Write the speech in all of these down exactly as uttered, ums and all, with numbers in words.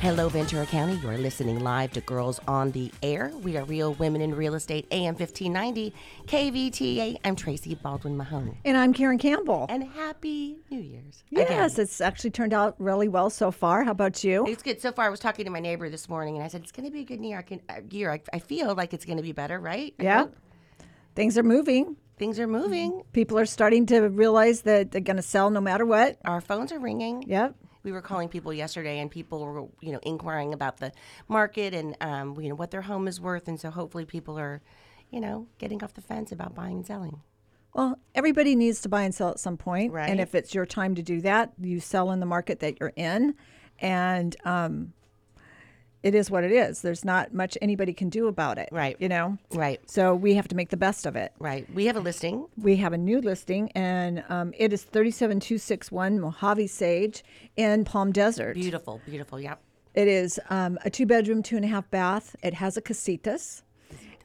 Hello, Ventura County. You're listening live to Girls on the Air. We are Real Women in Real Estate, A M fifteen ninety, K V T A. I'm Tracy Baldwin Mahoney. And I'm Karen Campbell. And happy New Year's. Yes, again. It's actually turned out really well so far. How about you? It's good. So far, I was talking to my neighbor this morning, and I said, it's going to be a good year. I, I feel like it's going to be better, right? I yeah. Hope. Things are moving. Things are moving. People are starting to realize that they're going to sell no matter what. Our phones are ringing. Yep. We were calling people yesterday, and people were, you know, inquiring about the market and, um, you know, what their home is worth. And so hopefully people are, you know, getting off the fence about buying and selling. Well, everybody needs to buy and sell at some point. Right. And if it's your time to do that, you sell in the market that you're in. And um, it is what it is. There's not much anybody can do about it. Right. You know? Right. So we have to make the best of it. Right. We have a listing. We have a new listing, and um, it is three seven two six one Mojave Sage in Palm Desert. Beautiful. Beautiful. Yep. It is um, a two-bedroom, two-and-a-half bath. It has a casitas,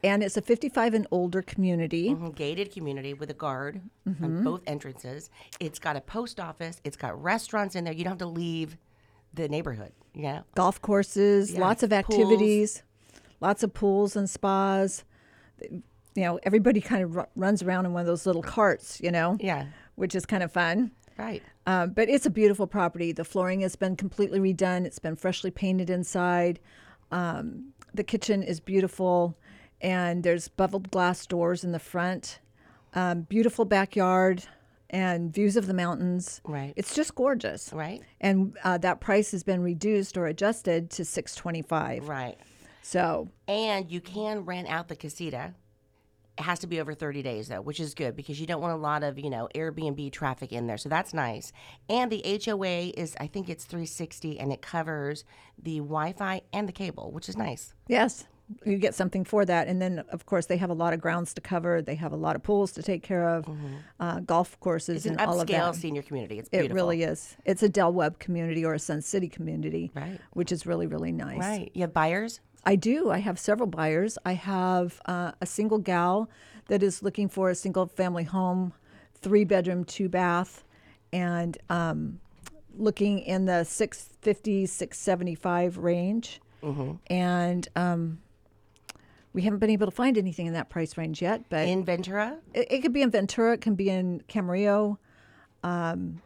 and it's a fifty-five and older community. Mm-hmm. Gated community with a guard mm-hmm. on both entrances. It's got a post office. It's got restaurants in there. You don't have to leave the neighborhood. Yeah. Golf courses, yeah. Lots of activities, pools. Lots of pools and spas. You know, everybody kind of r- runs around in one of those little carts, you know, yeah, which is kind of fun. Right. Uh, but it's a beautiful property. The flooring has been completely redone. It's been freshly painted inside. Um, the kitchen is beautiful, and there's beveled glass doors in the front. Um, beautiful backyard. And views of the mountains. Right. It's just gorgeous. Right. And uh, that price has been reduced or adjusted to six twenty-five. Right. So. And you can rent out the casita. It has to be over thirty days, though, which is good because you don't want a lot of, you know, Airbnb traffic in there. So that's nice. And the H O A is, I think it's three sixty, and it covers the Wi-Fi and the cable, which is nice. Yes. You get something for that. And then, of course, they have a lot of grounds to cover. They have a lot of pools to take care of, mm-hmm. uh, golf courses, and all of that. It's an upscale senior community. It's beautiful. It really is. It's a Del Webb community or a Sun City community, right? Which is really, really nice. Right. You have buyers? I do. I have several buyers. I have uh, a single gal that is looking for a single-family home, three-bedroom, two-bath, and um, looking in the six fifty, six seventy-five range. Mm-hmm. And... Um, we haven't been able to find anything in that price range yet, but in Ventura, it, it could be in Ventura, it can be in Camarillo, um,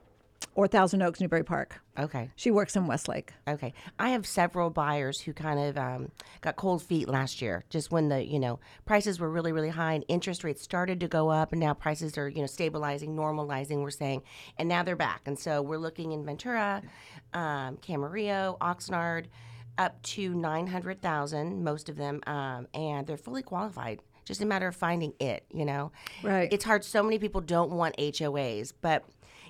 or Thousand Oaks, Newbury Park. Okay, she works in Westlake. Okay, I have several buyers who kind of um, got cold feet last year, just when the you know prices were really really high and interest rates started to go up, and now prices are you know stabilizing, normalizing. We're saying, and now they're back, and so we're looking in Ventura, um, Camarillo, Oxnard. Up to nine hundred thousand, most of them, um, and they're fully qualified. Just a matter of finding it, you know? Right. It's hard. So many people don't want H O As, but,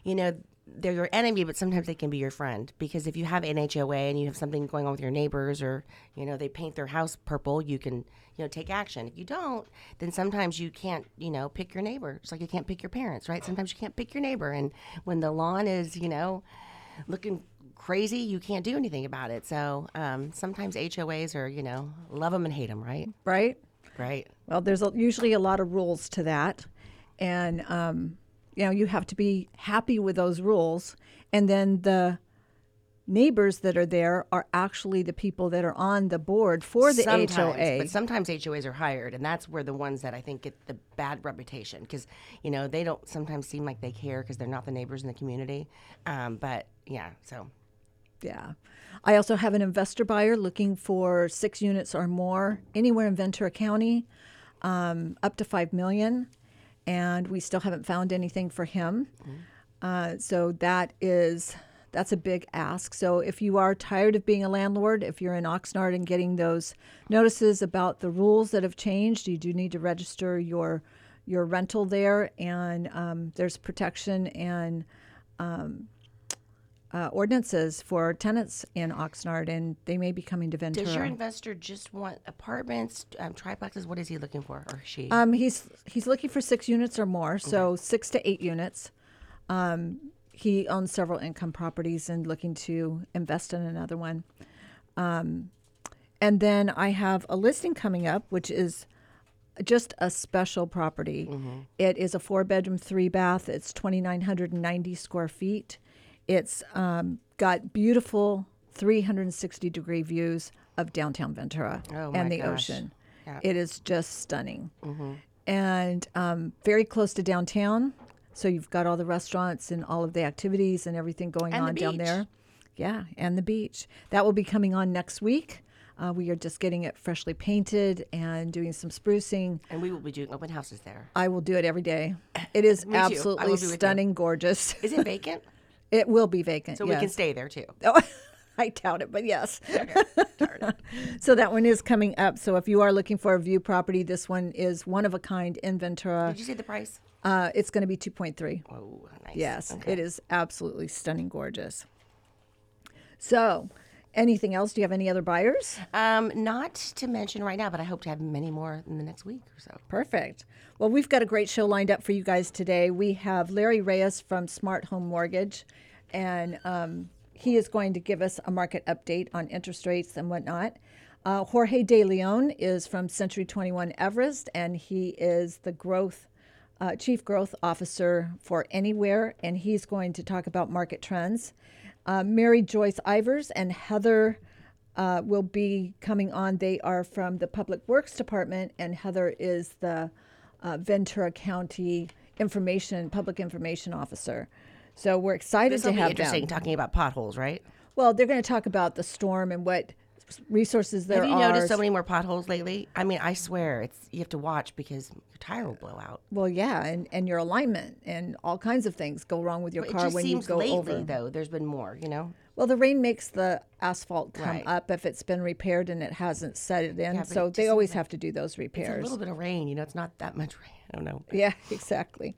you know, they're your enemy, but sometimes they can be your friend. Because if you have an H O A and you have something going on with your neighbors or, you know, they paint their house purple, you can, you know, take action. If you don't, then sometimes you can't, you know, pick your neighbor. It's like you can't pick your parents, right? Sometimes you can't pick your neighbor. And when the lawn is, you know, looking crazy, you can't do anything about it. So um, sometimes H O As are, you know, love them and hate them, right? Right. Right. Well, there's a, usually a lot of rules to that. And, um, you know, you have to be happy with those rules. And then the neighbors that are there are actually the people that are on the board for the sometimes, H O A. But sometimes H O As are hired, and that's where the ones that I think get the bad reputation because, you know, they don't sometimes seem like they care because they're not the neighbors in the community. Um, but, yeah, so... Yeah. I also have an investor buyer looking for six units or more anywhere in Ventura County, um, up to five million dollars, and we still haven't found anything for him. Mm-hmm. Uh, so that is, that's a big ask. So if you are tired of being a landlord, if you're in Oxnard and getting those notices about the rules that have changed, you do need to register your, your rental there, and um, there's protection and um Uh, ordinances for tenants in Oxnard, and they may be coming to Ventura. Does your investor just want apartments, um, triplexes? What is he looking for, or she? Um, he's he's looking for six units or more, so okay. six to eight units. Um, he owns several income properties and looking to invest in another one. Um, and then I have a listing coming up, which is just a special property. Mm-hmm. It is a four-bedroom, three-bath. It's twenty-nine ninety square feet. It's um, got beautiful three hundred sixty degree views of downtown Ventura oh and the gosh. ocean. Yep. It is just stunning. Mm-hmm. And um, very close to downtown. So you've got all the restaurants and all of the activities and everything going and on the down there. Yeah, and the beach. That will be coming on next week. Uh, we are just getting it freshly painted and doing some sprucing. And we will be doing open houses there. I will do it every day. It is absolutely stunning, gorgeous. Is it vacant? It will be vacant, So yes. we can stay there, too. Oh, I doubt it, but yes. Darn it. Darn it. So that one is coming up. So if you are looking for a view property, this one is one of a kind in Ventura. Did you see the price? Uh, it's going to be two point three. Oh, nice. Yes, okay. It is absolutely stunning, gorgeous. So... anything else? Do you have any other buyers? Um, not to mention right now, but I hope to have many more in the next week or so. Perfect. Well, we've got a great show lined up for you guys today. We have Larry Reyes from Smart Home Mortgage, and um, he is going to give us a market update on interest rates and whatnot. Uh, Jorge De Leon is from Century twenty-one Everest, and he is the growth uh, Chief Growth Officer for Anywhere, and he's going to talk about market trends. Uh, Mary Joyce Ivers and Heather uh, will be coming on. They are from the Public Works Department, and Heather is the uh, Ventura County Information Public Information Officer. So we're excited this to have them. This will be interesting, talking about potholes, right? Well, they're going to talk about the storm and what resources there are. Have you are. noticed so many more potholes lately? I mean, I swear, it's you have to watch because your tire will blow out. Well, yeah, and, and your alignment and all kinds of things go wrong with your well, car when you go lately, over. It just seems lately, though, there's been more, you know? Well, the rain makes the asphalt come right. up if it's been repaired and it hasn't set it in, yeah, so it they always have to do those repairs. It's a little bit of rain, you know, it's not that much rain. I don't know. Yeah, exactly.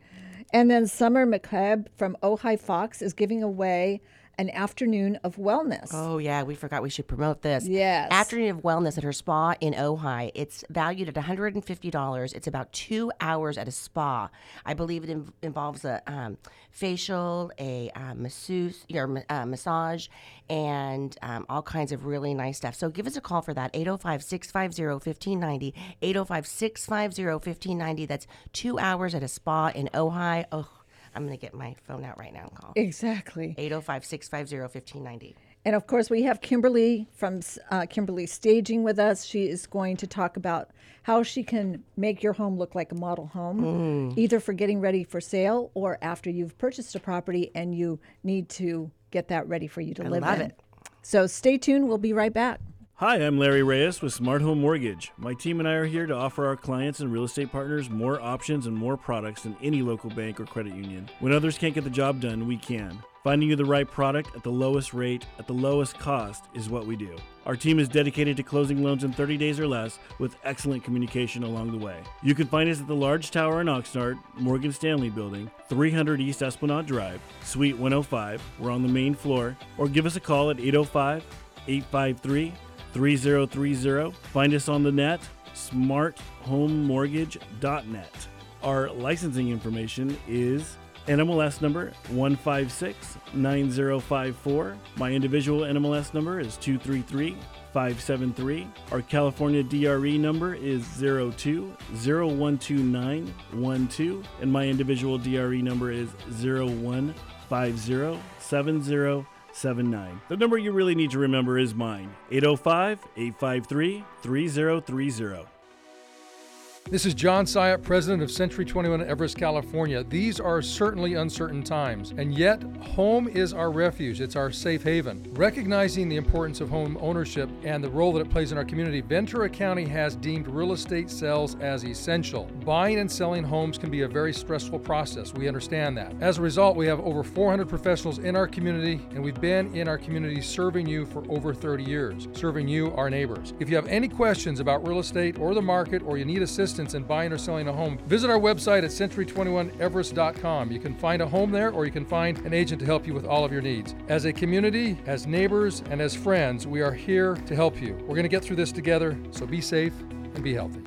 And then Summer McCabe from Ojai Fox is giving away an afternoon of wellness. Oh, yeah. We forgot we should promote this. Yes. Afternoon of wellness at her spa in Ojai. It's valued at one hundred fifty dollars. It's about two hours at a spa. I believe it in- involves a um, facial, a uh, masseuse, or, uh, massage, and um, all kinds of really nice stuff. So give us a call for that. eight oh five, six five zero, one five nine zero. eight oh five, six five zero, one five nine zero. That's two hours at a spa in Ojai. Oh, I'm going to get my phone out right now and call. Exactly. eight oh five, six five zero, one five nine zero. And, of course, we have Kimberly from uh, Kimberly Staging with us. She is going to talk about how she can make your home look like a model home, mm. either for getting ready for sale or after you've purchased a property and you need to get that ready for you to I live in. I love it. So stay tuned. We'll be right back. Hi, I'm Larry Reyes with Smart Home Mortgage. My team and I are here to offer our clients and real estate partners more options and more products than any local bank or credit union. When others can't get the job done, we can. Finding you the right product at the lowest rate, at the lowest cost is what we do. Our team is dedicated to closing loans in thirty days or less with excellent communication along the way. You can find us at the Large Tower in Oxnard, Morgan Stanley Building, three hundred East Esplanade Drive, Suite one oh five. We're on the main floor. Or give us a call at eight oh five, eight five three, three oh three oh. Find us on the net, smart home mortgage dot net. Our licensing information is N M L S number one five six nine zero five four. My individual N M L S number is two three three, five seven three. Our California D R E number is zero two zero one two nine one two, and my individual D R E number is zero one five zero seven zero. seven nine. The number you really need to remember is mine, eight oh five, eight five three, three oh three oh. This is John Syatt, president of Century twenty-one Everest, California. These are certainly uncertain times, and yet home is our refuge. It's our safe haven. Recognizing the importance of home ownership and the role that it plays in our community, Ventura County has deemed real estate sales as essential. Buying and selling homes can be a very stressful process. We understand that. As a result, we have over four hundred professionals in our community, and we've been in our community serving you for over thirty years, serving you, our neighbors. If you have any questions about real estate or the market, or you need assistance in buying or selling a home, visit our website at century twenty-one everest dot com. You can find a home there, or you can find an agent to help you with all of your needs. As a community, as neighbors, and as friends, we are here to help you. We're going to get through this together, so be safe and be healthy.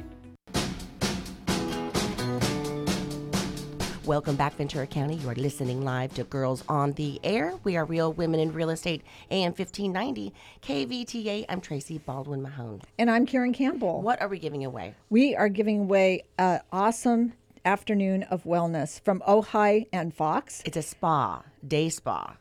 Welcome back, Ventura County. You are listening live to Girls on the Air. We are Real Women in Real Estate, A M fifteen ninety, K V T A. I'm Tracy Baldwin Mahoney. And I'm Karen Campbell. What are we giving away? We are giving away an awesome afternoon of wellness from Ojai and Fox. It's a spa, day spa.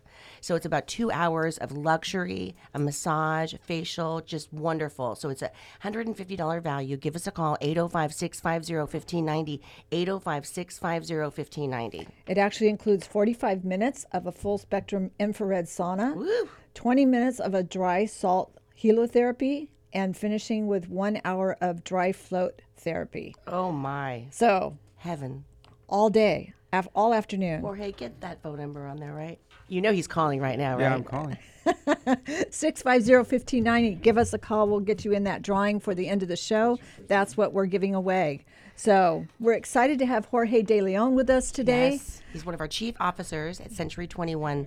So it's about two hours of luxury, a massage, facial, just wonderful. So it's a one hundred fifty dollars value. Give us a call, eight oh five, six five zero, one five nine zero, eight oh five, six five zero, one five nine zero. It actually includes forty-five minutes of a full-spectrum infrared sauna, Woo. twenty minutes of a dry salt helotherapy, and finishing with one hour of dry float therapy. Oh, my. So. Heaven. All day, af- all afternoon. Jorge, get that phone number on there, right? You know he's calling right now, right? Yeah, I'm calling. six five zero, one five nine zero. Give us a call. We'll get you in that drawing for the end of the show. That's what we're giving away. So we're excited to have Jorge De Leon with us today. Yes. He's one of our chief officers at Century twenty-one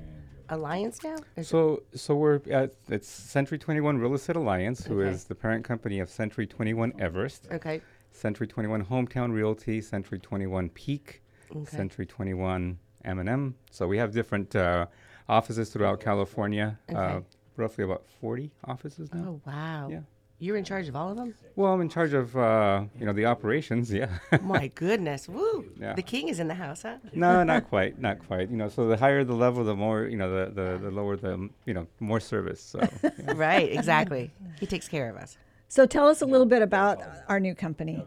Alliance now? So so we're at it's Century twenty-one Real Estate Alliance, who okay. is the parent company of Century twenty-one Everest, okay. Century twenty-one Hometown Realty, Century twenty-one Peak, okay. Century twenty-one M and M. So we have different uh, offices throughout California, okay. uh, roughly about forty offices now. Oh, wow. Yeah. You're in charge of all of them? Well, I'm in charge of, uh, you know, the operations, yeah. My goodness, woo. Yeah. The king is in the house, huh? No, not quite, not quite. You know, so the higher the level, the more, you know, the, the, the lower the, you know, more service. So yeah. Right, exactly. He takes care of us. So tell us a little bit about our new company.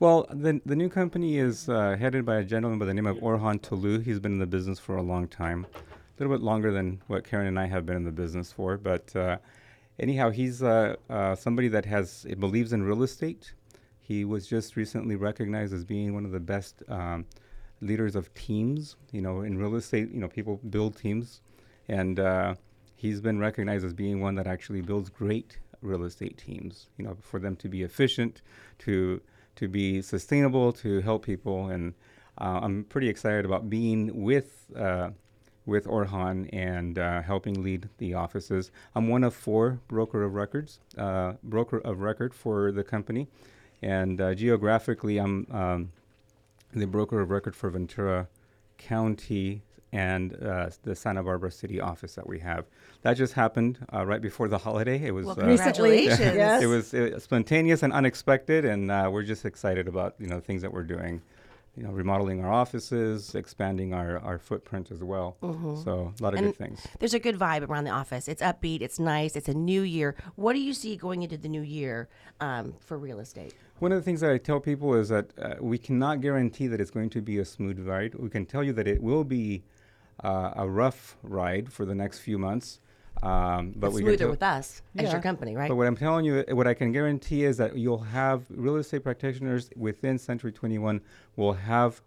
Well, the the new company is uh, headed by a gentleman by the name of Orhan Tolu. He's been in the business for a long time, a little bit longer than what Karen and I have been in the business for, but... Uh, Anyhow, he's uh, uh, somebody that has uh, believes in real estate. He was just recently recognized as being one of the best um, leaders of teams. You know, in real estate, you know, people build teams, and uh, he's been recognized as being one that actually builds great real estate teams. You know, for them to be efficient, to to be sustainable, to help people, and uh, I'm pretty excited about being with. Uh, with Orhan and uh, helping lead the offices. I'm one of four broker of records, uh, broker of record for the company. And uh, geographically, I'm um, the broker of record for Ventura County and uh, the Santa Barbara City office that we have. That just happened uh, right before the holiday. It was well, congratulations. Uh, yes. It was uh, spontaneous and unexpected, and uh, we're just excited about, you know, things that we're doing. You know, remodeling our offices, expanding our, our footprint as well. Mm-hmm. So a lot of and good things. There's a good vibe around the office. It's upbeat. It's nice. It's a new year. What do you see going into the new year um, for real estate? One of the things that I tell people is that uh, we cannot guarantee that it's going to be a smooth ride. We can tell you that it will be uh, a rough ride for the next few months. Um, but it's we smoother tell- with us yeah. as your company, right? But what I'm telling you, what I can guarantee is that you'll have real estate practitioners within Century twenty-one will have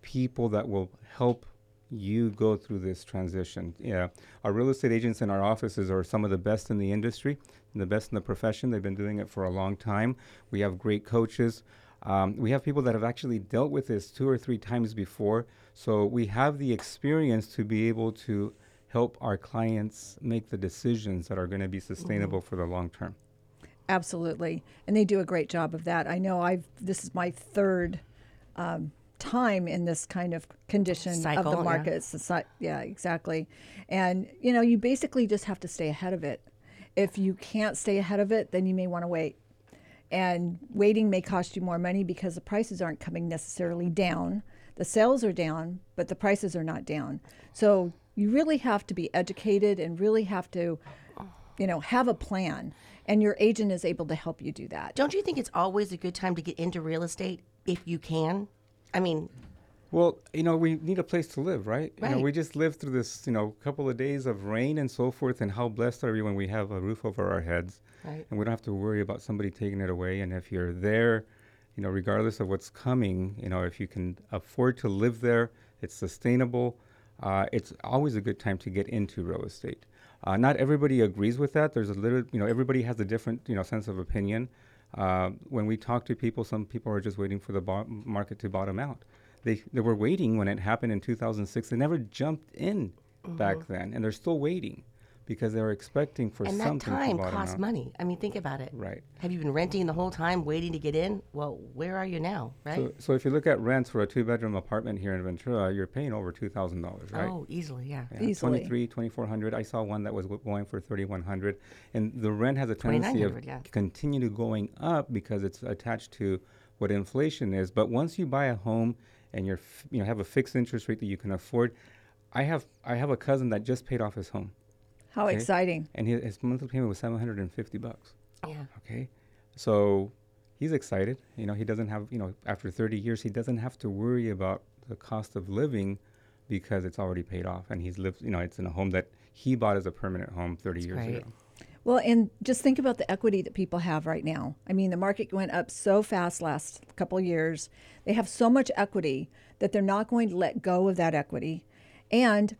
people that will help you go through this transition. Yeah, our real estate agents in our offices are some of the best in the industry, and the best in the profession. They've been doing it for a long time. We have great coaches. Um, we have people that have actually dealt with this two or three times before. So we have the experience to be able to help our clients make the decisions that are going to be sustainable mm-hmm. for the long term. Absolutely. And they do a great job of that. I know I've, this is my third um, time in this kind of condition cycle, of the market. Yeah. yeah, exactly. And, you know, you basically just have to stay ahead of it. If you can't stay ahead of it, then you may want to wait. And waiting may cost you more money because the prices aren't coming necessarily down. The sales are down, but the prices are not down. So you really have to be educated and really have to, you know, have a plan. And your agent is able to help you do that. Don't you think it's always a good time to get into real estate if you can? I mean... Well, you know, we need a place to live, right? right? You know, we just lived through this, you know, couple of days of rain and so forth, and how blessed are we when we have a roof over our heads. Right. And we don't have to worry about somebody taking it away. And if you're there, you know, regardless of what's coming, you know, if you can afford to live there, it's sustainable. Uh, it's always a good time to get into real estate. Uh, not everybody agrees with that. There's a little, you know, everybody has a different, you know, sense of opinion. Uh, when we talk to people, some people are just waiting for the bo- market to bottom out. They they were waiting when it happened in two thousand six. They never jumped in mm-hmm. back then, and they're still waiting because they were expecting for and something to bottom out. And that time costs money. I mean, think about it. Right. Have you been renting the whole time, waiting to get in? Well, where are you now, right? So, so if you look at rents for a two-bedroom apartment here in Ventura, you're paying over two thousand dollars, right? Oh, easily, yeah. yeah easily. twenty-three hundred, twenty-four hundred. I saw one that was going for thirty-one hundred. And the rent has a tendency of yeah. continually going up because it's attached to what inflation is. But once you buy a home and you're, f- you know, have a fixed interest rate that you can afford, I have I have a cousin that just paid off his home. How okay? exciting! And his, his monthly payment was seven hundred and fifty bucks. Yeah. Okay, so he's excited. You know, he doesn't have you know after thirty years he doesn't have to worry about the cost of living because it's already paid off, and he's lived. You know, it's in a home that he bought as a permanent home thirty That's years right. ago. Well, and just think about the equity that people have right now. I mean, the market went up so fast last couple of years. They have so much equity that they're not going to let go of that equity. And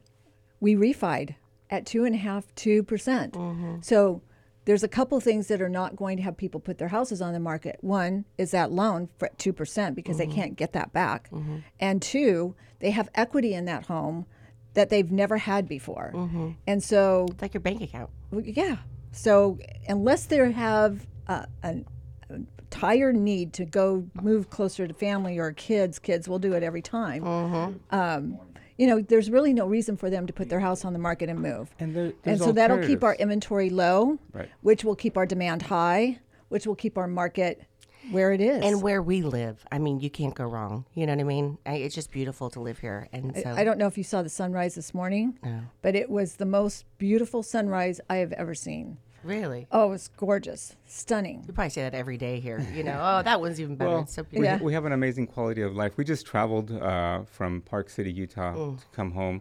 we refied at two and a half, two percent. Mm-hmm. So there's a couple things that are not going to have people put their houses on the market. One is that loan for two percent because mm-hmm. they can't get that back. Mm-hmm. And two, they have equity in that home that they've never had before. Mm-hmm. And so it's like your bank account. Well, yeah. So unless they have uh, an entire need to go move closer to family or kids, kids will do it every time. Mm-hmm. Um, you know, there's really no reason for them to put their house on the market and move. And, there, and so that'll keep our inventory low, right. which will keep our demand high, which will keep our market where it is. And where we live. I mean, you can't go wrong. You know what I mean? I, it's just beautiful to live here. And so I, I don't know if you saw the sunrise this morning, no. but it was the most beautiful sunrise I have ever seen. Really? Oh, it's gorgeous. Stunning. You probably say that every day here. You know, oh, that one's even better. Well, it's so beautiful. We, yeah. we have an amazing quality of life. We just traveled uh, from Park City, Utah mm. to come home.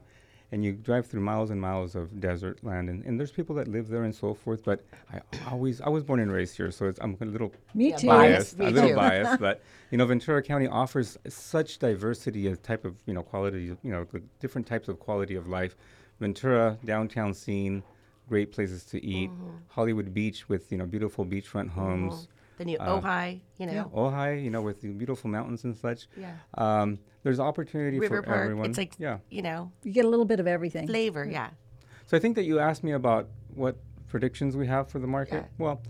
And you drive through miles and miles of desert land. And, and there's people that live there and so forth. But I always, I was born and raised here. So it's, I'm a little Me too. biased. Me a little too. biased. But, you know, Ventura County offers such diversity of type of, you know, quality, you know, different types of quality of life. Ventura, downtown scene. Great places to eat. Mm-hmm. Hollywood Beach with, you know, beautiful beachfront homes. Mm-hmm. Then you uh, Ojai, you know. Yeah, Ojai, you know, with the beautiful mountains and such. Yeah. Um, there's opportunity River for Park. Everyone. It's like, yeah. you know. You get a little bit of everything. Flavor, yeah. So I think that you asked me about what predictions we have for the market. Yeah. Well,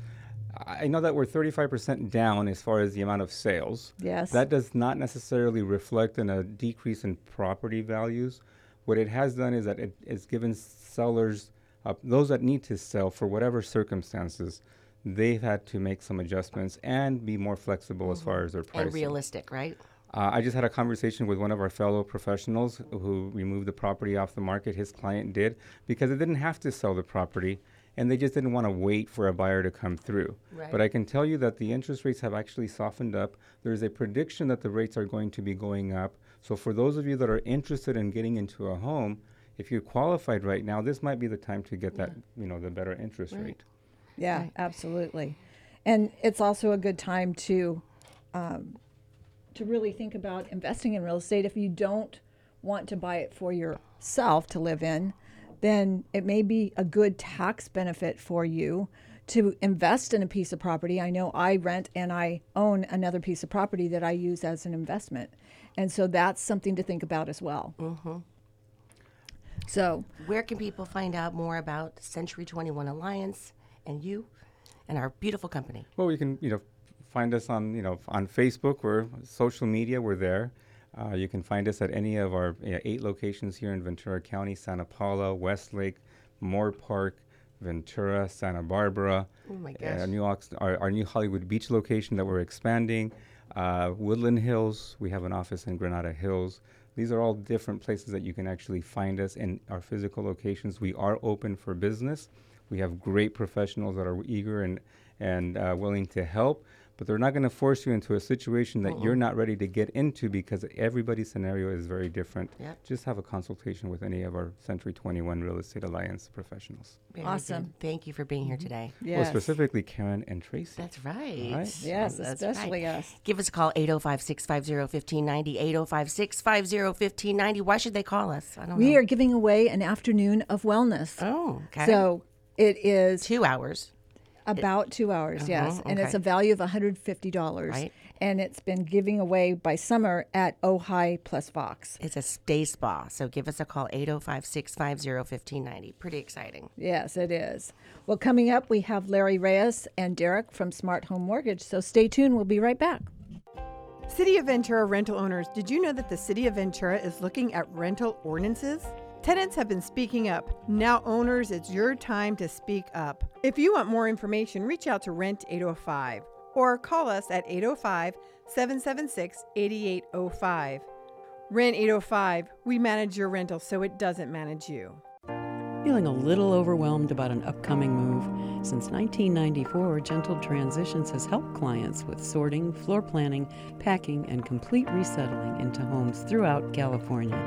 I know that we're thirty-five percent down as far as the amount of sales. Yes. That does not necessarily reflect in a decrease in property values. What it has done is that it, it's given sellers... Uh, those that need to sell for whatever circumstances, they've had to make some adjustments and be more flexible mm-hmm. as far as their pricing. And realistic, right? Uh, I just had a conversation with one of our fellow professionals who removed the property off the market. His client did because they didn't have to sell the property and they just didn't want to wait for a buyer to come through. Right. But I can tell you that the interest rates have actually softened up. There's a prediction that the rates are going to be going up. So for those of you that are interested in getting into a home, if you're qualified right now, this might be the time to get that, you know, the better interest right. rate. Yeah, right. absolutely. And it's also a good time to um, to really think about investing in real estate. If you don't want to buy it for yourself to live in, then it may be a good tax benefit for you to invest in a piece of property. I know I rent and I own another piece of property that I use as an investment. And so that's something to think about as well. Mm-hmm. So where can people find out more about Century twenty-one Alliance and you and our beautiful company? Well, you can, you know, find us on, you know, on Facebook. We're social media. We're there. Uh, you can find us at any of our you know, eight locations here in Ventura County, Santa Paula, Westlake, Moore Park, Ventura, Santa Barbara. Oh, my gosh. Our new, Ox- our, our new Hollywood Beach location that we're expanding. Uh, Woodland Hills. We have an office in Granada Hills. These are all different places that you can actually find us in our physical locations. We are open for business. We have great professionals that are eager and, and uh, willing to help, but they're not going to force you into a situation that uh-uh. you're not ready to get into because everybody's scenario is very different. Yep. Just have a consultation with any of our Century twenty-one Real Estate Alliance professionals. Very awesome. Good. Thank you for being here today. Yes. Well, specifically Karen and Tracy. That's right. right? Yes, that's especially right. us. Give us a call, eight oh five, six five oh, one five nine oh, eight oh five, six five oh, one five nine oh. Why should they call us? I don't we know. We are giving away an afternoon of wellness. Oh, okay. So it is... Two hours. About two hours, uh-huh, yes. And okay. it's a value of one hundred fifty dollars. Right. And it's been giving away by Summer at Ojai Plus Fox. It's a stay spa. So give us a call, eight oh five, six five oh, one five nine oh. Pretty exciting. Yes, it is. Well, coming up, we have Larry Reyes and Derek from Smart Home Mortgage. So stay tuned. We'll be right back. City of Ventura rental owners, did you know that the City of Ventura is looking at rental ordinances? Tenants have been speaking up. Now, owners, it's your time to speak up. If you want more information, reach out to Rent eight oh five or call us at eight oh five, seven seven six, eight eight oh five. Rent eight oh five, we manage your rental so it doesn't manage you. Feeling a little overwhelmed about an upcoming move? Since nineteen ninety-four, Gentle Transitions has helped clients with sorting, floor planning, packing, and complete resettling into homes throughout California.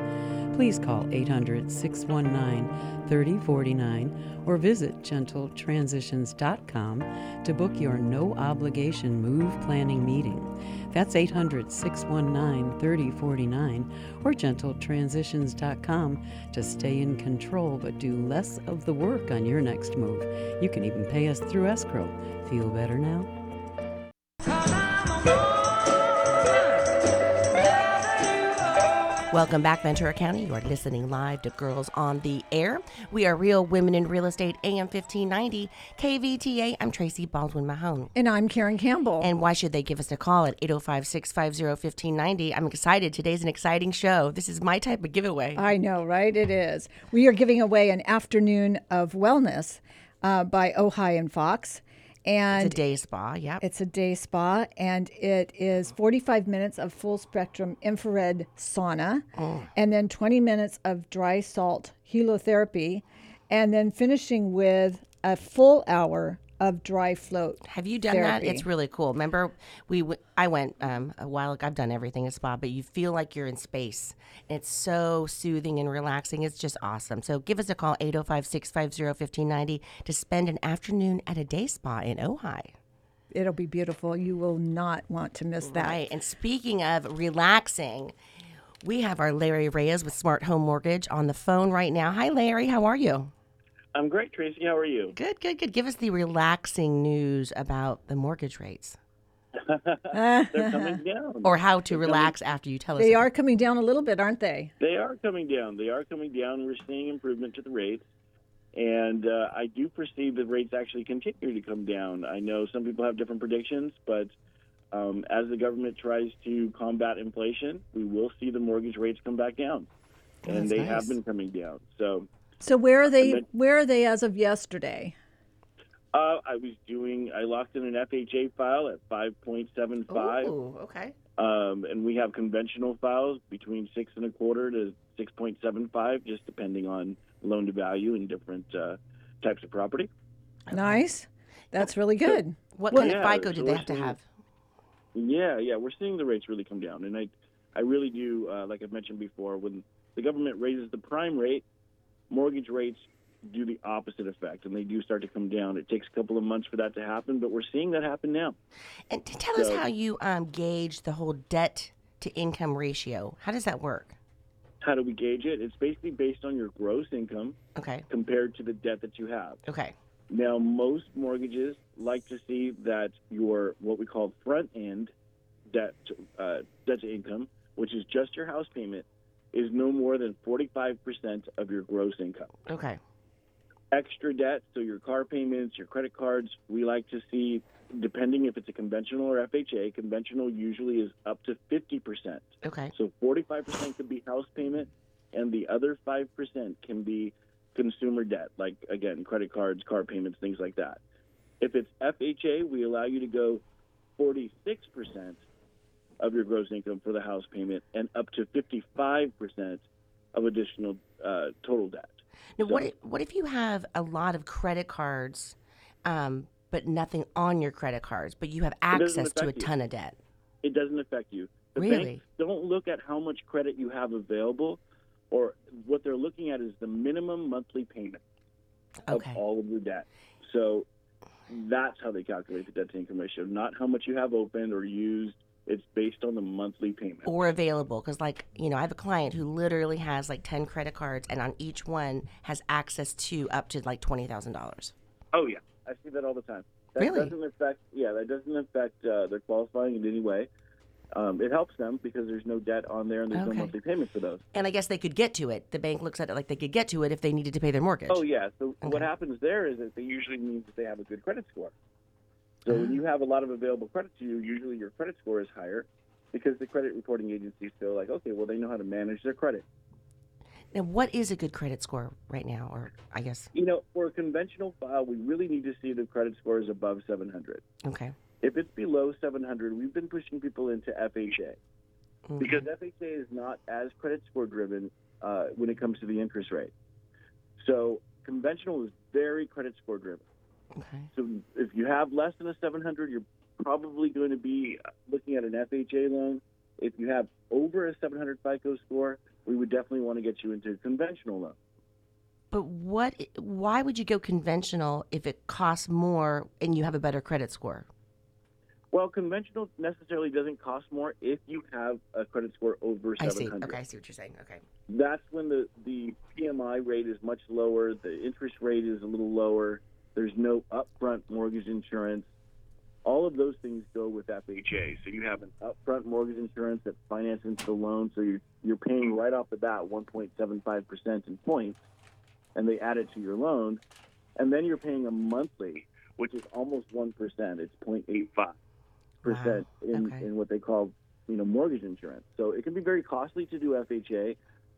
Please call eight hundred, six one nine, three oh four nine or visit gentle transitions dot com to book your no-obligation move planning meeting. That's eight hundred, six one nine, three oh four nine or gentle transitions dot com to stay in control but do less of the work on your next move. You can even pay us through escrow. Feel better now? Welcome back, Ventura County. You are listening live to Girls on the Air. We are Real Women in Real Estate, A M fifteen ninety, K V T A. I'm Tracy Baldwin Mahoney. And I'm Karen Campbell. And why should they give us a call at eight oh five, six five oh, one five nine oh? I'm excited. Today's an exciting show. This is my type of giveaway. I know, right? It is. We are giving away an afternoon of wellness uh, by Ojai Fox. And it's a day spa, yeah. It's a day spa, and it is forty-five minutes of full-spectrum infrared sauna, oh. and then twenty minutes of dry salt helotherapy, and then finishing with a full hour of dry float. Have you done therapy. That? It's really cool. Remember, we w- I went um, a while ago. I've done everything at spa, but you feel like you're in space. It's so soothing and relaxing. It's just awesome. So give us a call, eight oh five, six five oh, one five nine oh, to spend an afternoon at a day spa in Ojai. It'll be beautiful. You will not want to miss that. Right. And speaking of relaxing, we have our Larry Reyes with Smart Home Mortgage on the phone right now. Hi, Larry. How are you? I'm great, Tracy. How are you? Good, good, good. Give us the relaxing news about the mortgage rates. They're coming down. Or how to They're relax coming. After you tell us. They are coming down a little bit, aren't they? They are coming down. They are coming down. We're seeing improvement to the rates. And uh, I do perceive the rates actually continue to come down. I know some people have different predictions, but um, as the government tries to combat inflation, we will see the mortgage rates come back down. Oh, and they nice. have been coming down. So... So where are they? Where are they as of yesterday? Uh, I was doing. I locked in an F H A file at five point seven five. Ooh, okay. Um, and we have conventional files between six and a quarter to six point seven five, just depending on loan to value and different uh, types of property. Okay. Nice. That's really good. So, what kind yeah, of FICO did so they have seeing, to have? Yeah, yeah, we're seeing the rates really come down, and I, I really do. Uh, like I've mentioned before, when the government raises the prime rate, mortgage rates do the opposite effect, and they do start to come down. It takes a couple of months for that to happen, but we're seeing that happen now. And to tell so, us how you um, gauge the whole debt-to-income ratio. How does that work? How do we gauge it? It's basically based on your gross income okay. compared to the debt that you have. Okay. Now, most mortgages like to see that your, what we call front-end debt to, uh, debt to income, which is just your house payment, is no more than forty-five percent of your gross income. Okay. Extra debt, so your car payments, your credit cards, we like to see, depending if it's a conventional or F H A, conventional usually is up to fifty percent. Okay. So forty-five percent could be house payment, and the other five percent can be consumer debt, like, again, credit cards, car payments, things like that. If it's F H A, we allow you to go forty-six percent of your gross income for the house payment and up to fifty-five percent of additional uh, total debt. Now, so, what, if, what if you have a lot of credit cards, um, but nothing on your credit cards, but you have access to a ton you. of debt? It doesn't affect you. The really? Banks don't look at how much credit you have available, or what they're looking at is the minimum monthly payment okay. of all of your debt. So that's how they calculate the debt-to-income ratio, not how much you have opened or used. It's based on the monthly payment. Or available, because, like, you know, I have a client who literally has, like, ten credit cards, and on each one has access to up to, like, twenty thousand dollars. Oh, yeah. I see that all the time. That really? Doesn't affect, yeah, that doesn't affect uh, their qualifying in any way. Um, it helps them because there's no debt on there and there's okay. no monthly payment for those. And I guess they could get to it. The bank looks at it like they could get to it if they needed to pay their mortgage. Oh, yeah. So okay. what happens there is that they usually means that they have a good credit score. So when you have a lot of available credit to you, usually your credit score is higher because the credit reporting agencies feel like, okay, well, they know how to manage their credit. Now, what is a good credit score right now, or I guess? You know, for a conventional file, we really need to see the credit score is above seven hundred. Okay. If it's below seven hundred, we've been pushing people into F H A. mm-hmm. because F H A is not as credit score driven uh, when it comes to the interest rate. So conventional is very credit score driven. Okay. So if you have less than a seven hundred, you're probably going to be looking at an F H A loan. If you have over a seven hundred FICO score, we would definitely want to get you into a conventional loan. But what? Why would you go conventional if it costs more and you have a better credit score? Well, conventional necessarily doesn't cost more if you have a credit score over seven hundred. I see. Okay, I see what you're saying. Okay. That's when the, the P M I rate is much lower, the interest rate is a little lower, there's no upfront mortgage insurance. All of those things go with F H A. So you have an upfront mortgage insurance that finances the loan, so you're, you're paying right off the bat one point seven five percent in points, and they add it to your loan. And then you're paying a monthly, which is almost one percent. It's zero point eight five percent wow. in, okay. in what they call you know, mortgage insurance. So it can be very costly to do F H A,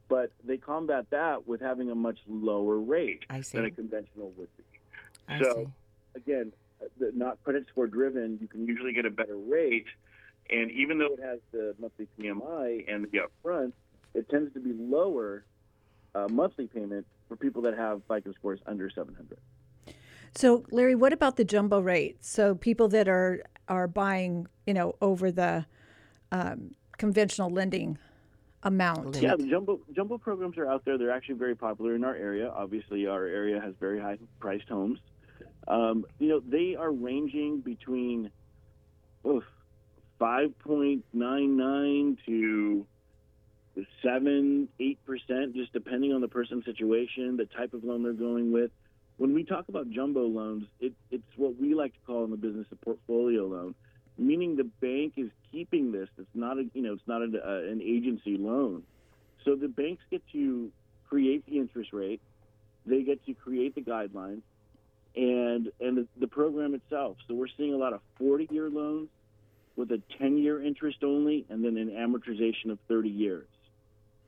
but they combat that with having a much lower rate than a conventional would be. I so, see. Again, not credit score driven, you can usually get a better rate, and even though it has the monthly P M I and the upfront, it tends to be lower uh, monthly payment for people that have FICO scores under seven hundred. So, Larry, what about the jumbo rate? So people that are are buying, you know, over the um, conventional lending amount. Yeah, the jumbo jumbo programs are out there. They're actually very popular in our area. Obviously, our area has very high priced homes. Um, you know, they are ranging between oof, five point nine nine to seven, eight percent, just depending on the person's situation, the type of loan they're going with. When we talk about jumbo loans, it, it's what we like to call in the business a portfolio loan, meaning the bank is keeping this. It's not a, you know, it's not a, uh, an agency loan. So the banks get to create the interest rate. They get to create the guidelines. And and the, the program itself. So we're seeing a lot of forty-year loans with a ten-year interest only, and then an amortization of thirty years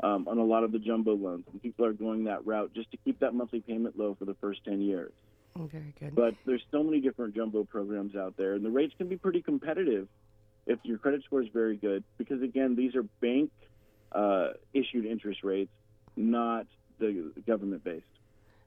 um, on a lot of the jumbo loans. And people are going that route just to keep that monthly payment low for the first ten years. Oh, very good. But there's so many different jumbo programs out there, and the rates can be pretty competitive if your credit score is very good, because again, these are bank uh, issued interest rates, not the government based.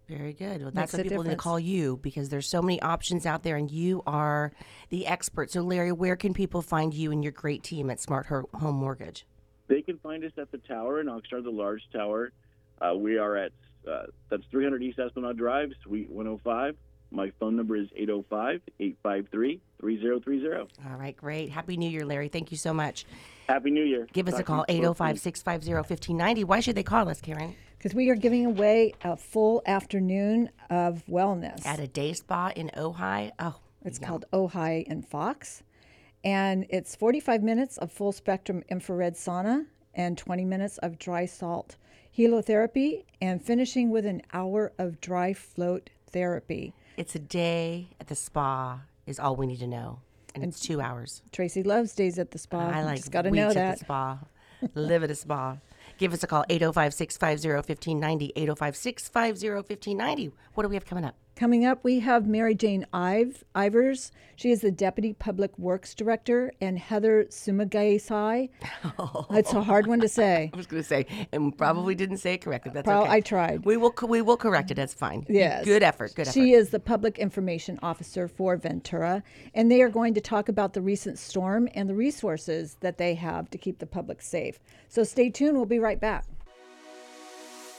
Very good. Well, that's what people need to call you, because there's so many options out there, and you are the expert. So, Larry, where can people find you and your great team at Smart Home Mortgage? They can find us at the tower in Oxnard, the large tower. Uh, we are at, uh, that's three hundred East Esplanade Drive, Suite one oh five. My phone number is eight oh five, eight five three, three oh three oh. All right, great. Happy New Year, Larry. Thank you so much. Happy New Year. Give us a call, eight oh five, six five oh, one five nine oh. Why should they call us, Karen? Because we are giving away a full afternoon of wellness. At a day spa in Ojai. Oh, it's yum. Called Ojai and Fox. And it's forty-five minutes of full spectrum infrared sauna and twenty minutes of dry salt helotherapy, and finishing with an hour of dry float therapy. It's a day at the spa is all we need to know. And, and it's two hours. Tracy loves days at the spa. I like just gotta weeks know that. At the spa. Live at a spa. Give us a call, eight oh five, six five oh, one five nine oh, eight oh five, six five oh, one five nine oh. What do we have coming up? Coming up, we have Mary Jane Ive, Ivers. She is the Deputy Public Works Director, and Heather Sumagaysay. Oh. That's a hard one to say. I was going to say, and probably didn't say it correctly. That's Pro- okay. I tried. We will we will correct it. That's fine. Yes. Good effort. Good effort. She is the Public Information Officer for Ventura, and they are going to talk about the recent storm and the resources that they have to keep the public safe. So stay tuned. We'll be right back.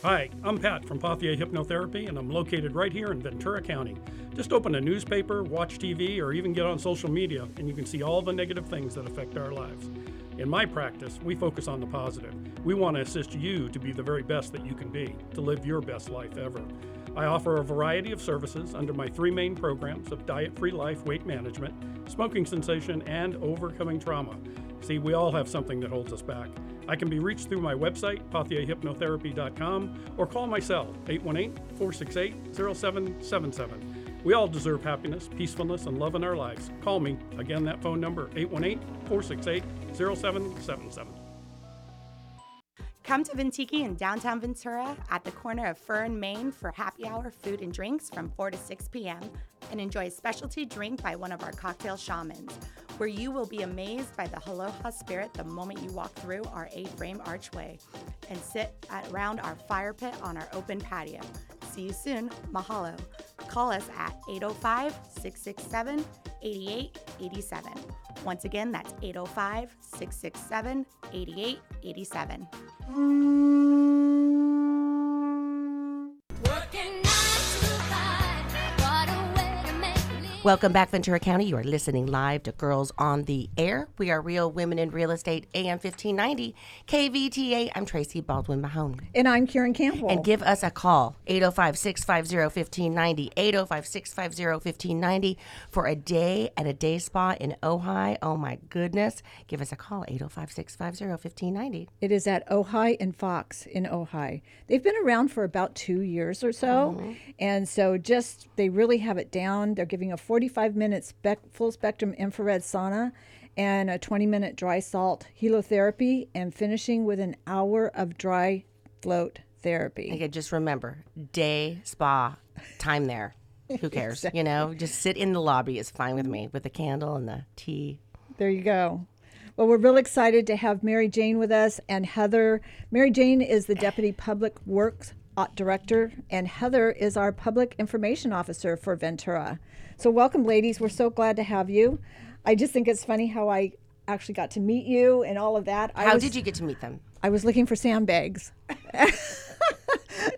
Hi, I'm Pat from Pathia Hypnotherapy, and I'm located right here in Ventura County. Just open a newspaper, watch T V, or even get on social media, and you can see all the negative things that affect our lives. In my practice, we focus on the positive. We want to assist you to be the very best that you can be, to live your best life ever. I offer a variety of services under my three main programs of diet-free life, weight management, smoking cessation, and overcoming trauma. See, we all have something that holds us back. I can be reached through my website, pathia hypnotherapy dot com, or call my cell, eight one eight, four six eight, zero seven seven seven. We all deserve happiness, peacefulness, and love in our lives. Call me. Again, that phone number, eight one eight, four six eight, zero seven seven seven. Come to Ventiki in downtown Ventura at the corner of Fur and Main for happy hour food and drinks from four to six p.m., and enjoy a specialty drink by one of our cocktail shamans, where you will be amazed by the aloha spirit the moment you walk through our eight-frame archway and sit around our fire pit on our open patio. See you soon. Mahalo. Call us at eight oh five, six six seven, eight eight eight seven. Once again, that's eight oh five, six six seven, eight eight eight seven. Welcome back, Ventura County. You are listening live to Girls on the Air. We are Real Women in Real Estate, A M fifteen ninety, K V T A. I'm Tracy Baldwin Mahoney. And I'm Karen Campbell. And give us a call, eight oh five, six five oh, one five nine oh, eight oh five, six five oh, one five nine oh, for a day at a day spa in Ojai. Oh, my goodness. Give us a call, eight oh five, six five oh, one five nine oh. It is at Ojai and Fox in Ojai. They've been around for about two years or so. Mm-hmm. And so just, they really have it down. They're giving a forty-five minute spec- full spectrum infrared sauna and a twenty minute dry salt helotherapy and finishing with an hour of dry float therapy. Okay, just remember, day spa time there. Who cares? Exactly. You know, just sit in the lobby is fine with me with the candle and the tea. There you go. Well, we're real excited to have Mary Jane with us and Heather. Mary Jane is the Deputy Public Works Director, and Heather is our Public Information Officer for Ventura. So welcome, ladies. We're so glad to have you. I just think it's funny how I actually got to meet you and all of that. I how was, did you get to meet them? I was looking for sandbags.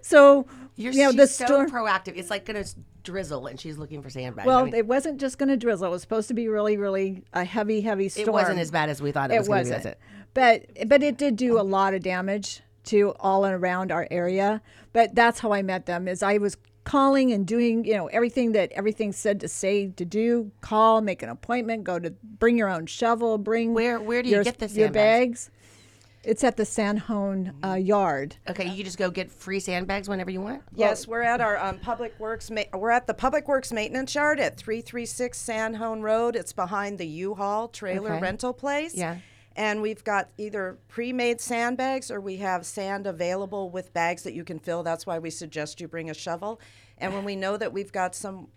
so you're you know, the so storm, proactive. It's like going to drizzle, and she's looking for sandbags. Well, I mean, it wasn't just going to drizzle. It was supposed to be really, really a heavy, heavy storm. It wasn't as bad as we thought it, it was going to be. It wasn't. But, but it did do a lot of damage to all and around our area. But that's how I met them, is I was calling and doing, you know, everything that everything said to say to do. Call, make an appointment, go to bring your own shovel, bring where where do you your, get the your bags? It's at the Sanjon uh, yard. Okay, you just go get free sandbags whenever you want? Yes, we're at our um, Public Works ma- we're at the Public Works Maintenance Yard at three thirty-six Sanjon Road. It's behind the U-Haul trailer okay. rental place. Yeah. And we've got either pre-made sandbags or we have sand available with bags that you can fill. That's why we suggest you bring a shovel. And when we know that we've got some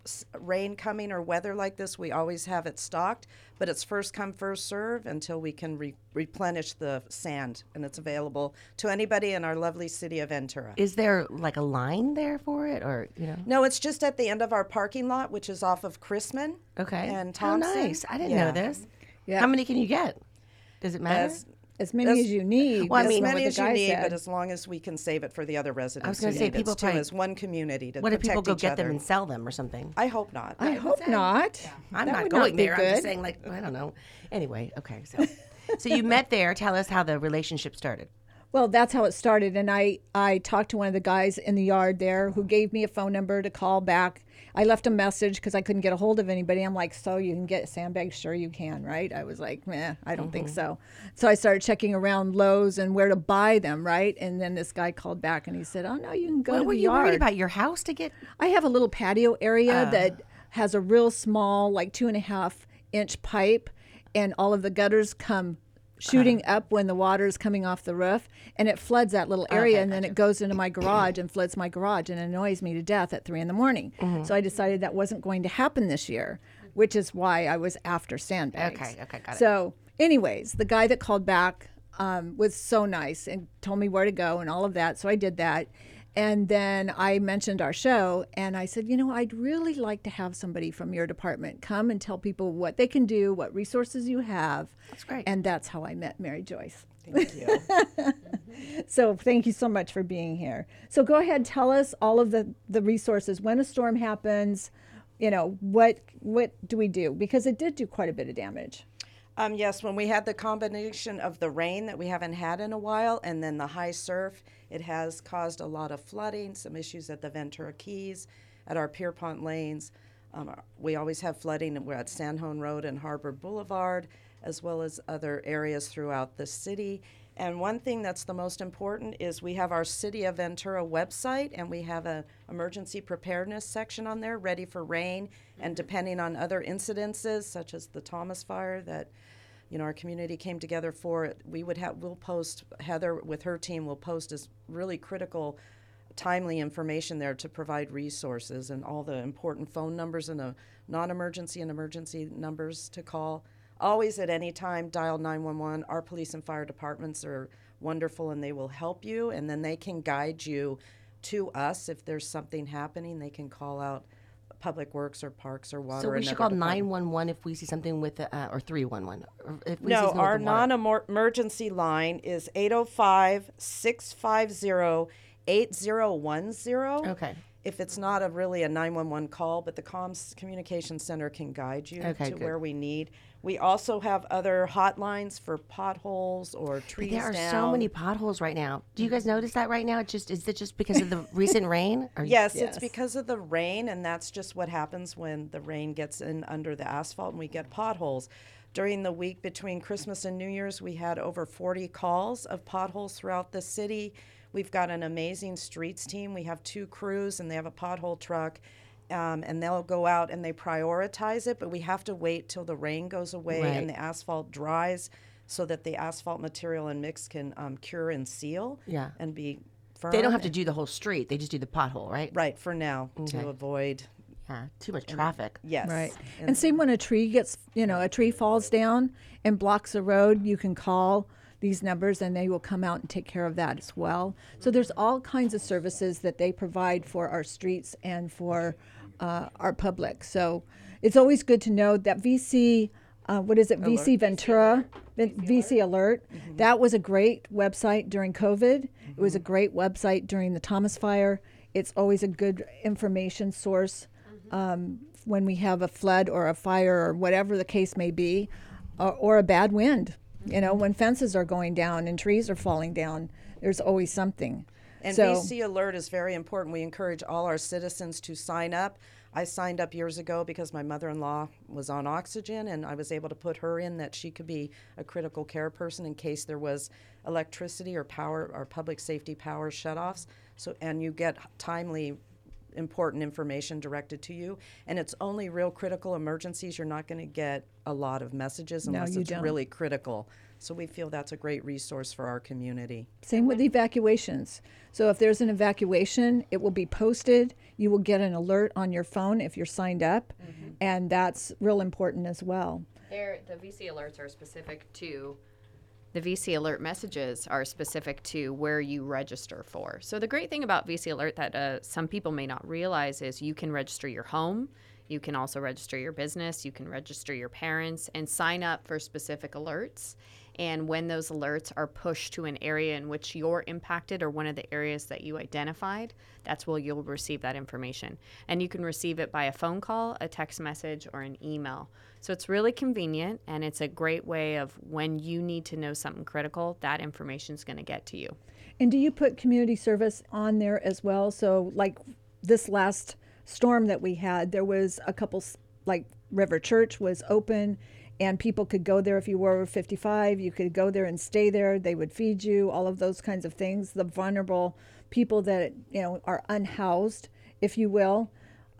rain coming or weather like this, we always have it stocked. But it's first come, first serve until we can re- replenish the sand. And it's available to anybody in our lovely city of Ventura. Is there like a line there for it? Or you know? No, it's just at the end of our parking lot, which is off of Chrisman okay. and Thompson. How nice. I didn't yeah. know this. Yeah. How many can you get? Does it matter? As, as many as, as you need. Well, I mean, as many as you need, said. But as long as we can save it for the other residents. I was going to say, people too, as one community to protect each other. What if people go get them and sell them or something? I hope not. I, I hope not. Yeah. I'm that not going not there. Good. I'm just saying, like, I don't know. Anyway, okay. So, so you met there. Tell us how the relationship started. Well, that's how it started. And I, I talked to one of the guys in the yard there who gave me a phone number to call back. I left a message because I couldn't get a hold of anybody. I'm like, so you can get sandbags? Sure you can, right? I was like, meh, I don't mm-hmm. think so. So I started checking around Lowe's and where to buy them, right? And then this guy called back and he said, oh, no, you can go what to the What were you yard. worried about, your house to get? I have a little patio area uh. that has a real small, like two and a half inch pipe, and all of the gutters come shooting uh-huh. up when the water is coming off the roof, and it floods that little area, okay, and then it goes into my garage and floods my garage and annoys me to death at three in the morning. Mm-hmm. So I decided that wasn't going to happen this year, which is why I was after sandbags. Okay, okay, got it. So anyways, the guy that called back um, was so nice and told me where to go and all of that, so I did that. And then I mentioned our show, and I said, you know, I'd really like to have somebody from your department come and tell people what they can do, what resources you have. That's great. And that's how I met Mary Joyce. Thank you. mm-hmm. So thank you so much for being here. So go ahead, tell us all of the, the resources. When a storm happens, you know, what what do we do? Because it did do quite a bit of damage. Um, yes, when we had the combination of the rain that we haven't had in a while and then the high surf, it has caused a lot of flooding, some issues at the Ventura Keys, at our Pierpont Lanes. Um, we always have flooding, and we're at Sanjon Road and Harbor Boulevard, as well as other areas throughout the city. And one thing that's the most important is we have our City of Ventura website, and we have an emergency preparedness section on there, ready for rain, and depending on other incidences, such as the Thomas Fire that you know, our community came together for it. We would have, we'll post, Heather with her team will post as really critical timely information there to provide resources and all the important phone numbers and a non-emergency and emergency numbers to call. Always at any time, dial nine one one. Our police and fire departments are wonderful, and they will help you, and then they can guide you to us. If there's something happening, they can call out Public Works or Parks or Water. So we should call nine one one if we see something with, the, uh, or three one one. If we no, see our non-emergency line is eight oh five, six five zero, eight oh one zero. Okay. If it's not a really a nine one one call, but the Comms Communication Center can guide you okay, to good. where we need. We also have other hotlines for potholes or trees down. There are down. so many potholes right now. Do you guys notice that right now? It just is it just because of the recent rain? Or yes, yes, it's because of the rain, and that's just what happens when the rain gets in under the asphalt and we get potholes. During the week between Christmas and New Year's, we had over forty calls of potholes throughout the city. We've got an amazing streets team. We have two crews, and they have a pothole truck, um, and they'll go out and they prioritize it, but we have to wait till the rain goes away right. and the asphalt dries so that the asphalt material and mix can um, cure and seal yeah. and be firm. They don't have to do the whole street. They just do the pothole, right? Right, for now, okay. to avoid... Uh, too much traffic. Yes. Right. And, and same when a tree gets, you know, a tree falls down and blocks a road, you can call these numbers, and they will come out and take care of that as well. So there's all kinds of services that they provide for our streets and for uh, our public. So it's always good to know that V C, uh, what is it, Alert. V C Ventura, V C Alert, V C Alert. Mm-hmm. That was a great website during COVID. Mm-hmm. It was a great website during the Thomas Fire. It's always a good information source um, when we have a flood or a fire or whatever the case may be, or, or a bad wind. You know, when fences are going down and trees are falling down, there's always something. And so, V C Alert is very important. We encourage all our citizens to sign up. I signed up years ago because my mother-in-law was on oxygen, and I was able to put her in that she could be a critical care person in case there was electricity or power or public safety power shutoffs. So, and you get timely, important information directed to you, and it's only real critical emergencies. You're not going to get a lot of messages unless no, it's don't. really critical. So we feel that's a great resource for our community. Same with evacuations. So if there's an evacuation, it will be posted. You will get an alert on your phone if you're signed up, mm-hmm. and that's real important as well. There, the V C alerts are specific to The V C Alert messages are specific to where you register for. So the great thing about V C Alert that uh, some people may not realize is you can register your home, you can also register your business, you can register your parents, and sign up for specific alerts. And when those alerts are pushed to an area in which you're impacted or one of the areas that you identified, that's where you'll receive that information. And you can receive it by a phone call, a text message, or an email. So it's really convenient, and it's a great way of when you need to know something critical, that information is going to get to you. And do you put community service on there as well? So like this last storm that we had, there was a couple, like River Church was open, and people could go there. If you were over fifty-five, you could go there and stay there. They would feed you, all of those kinds of things. The vulnerable people that, you know, are unhoused, if you will,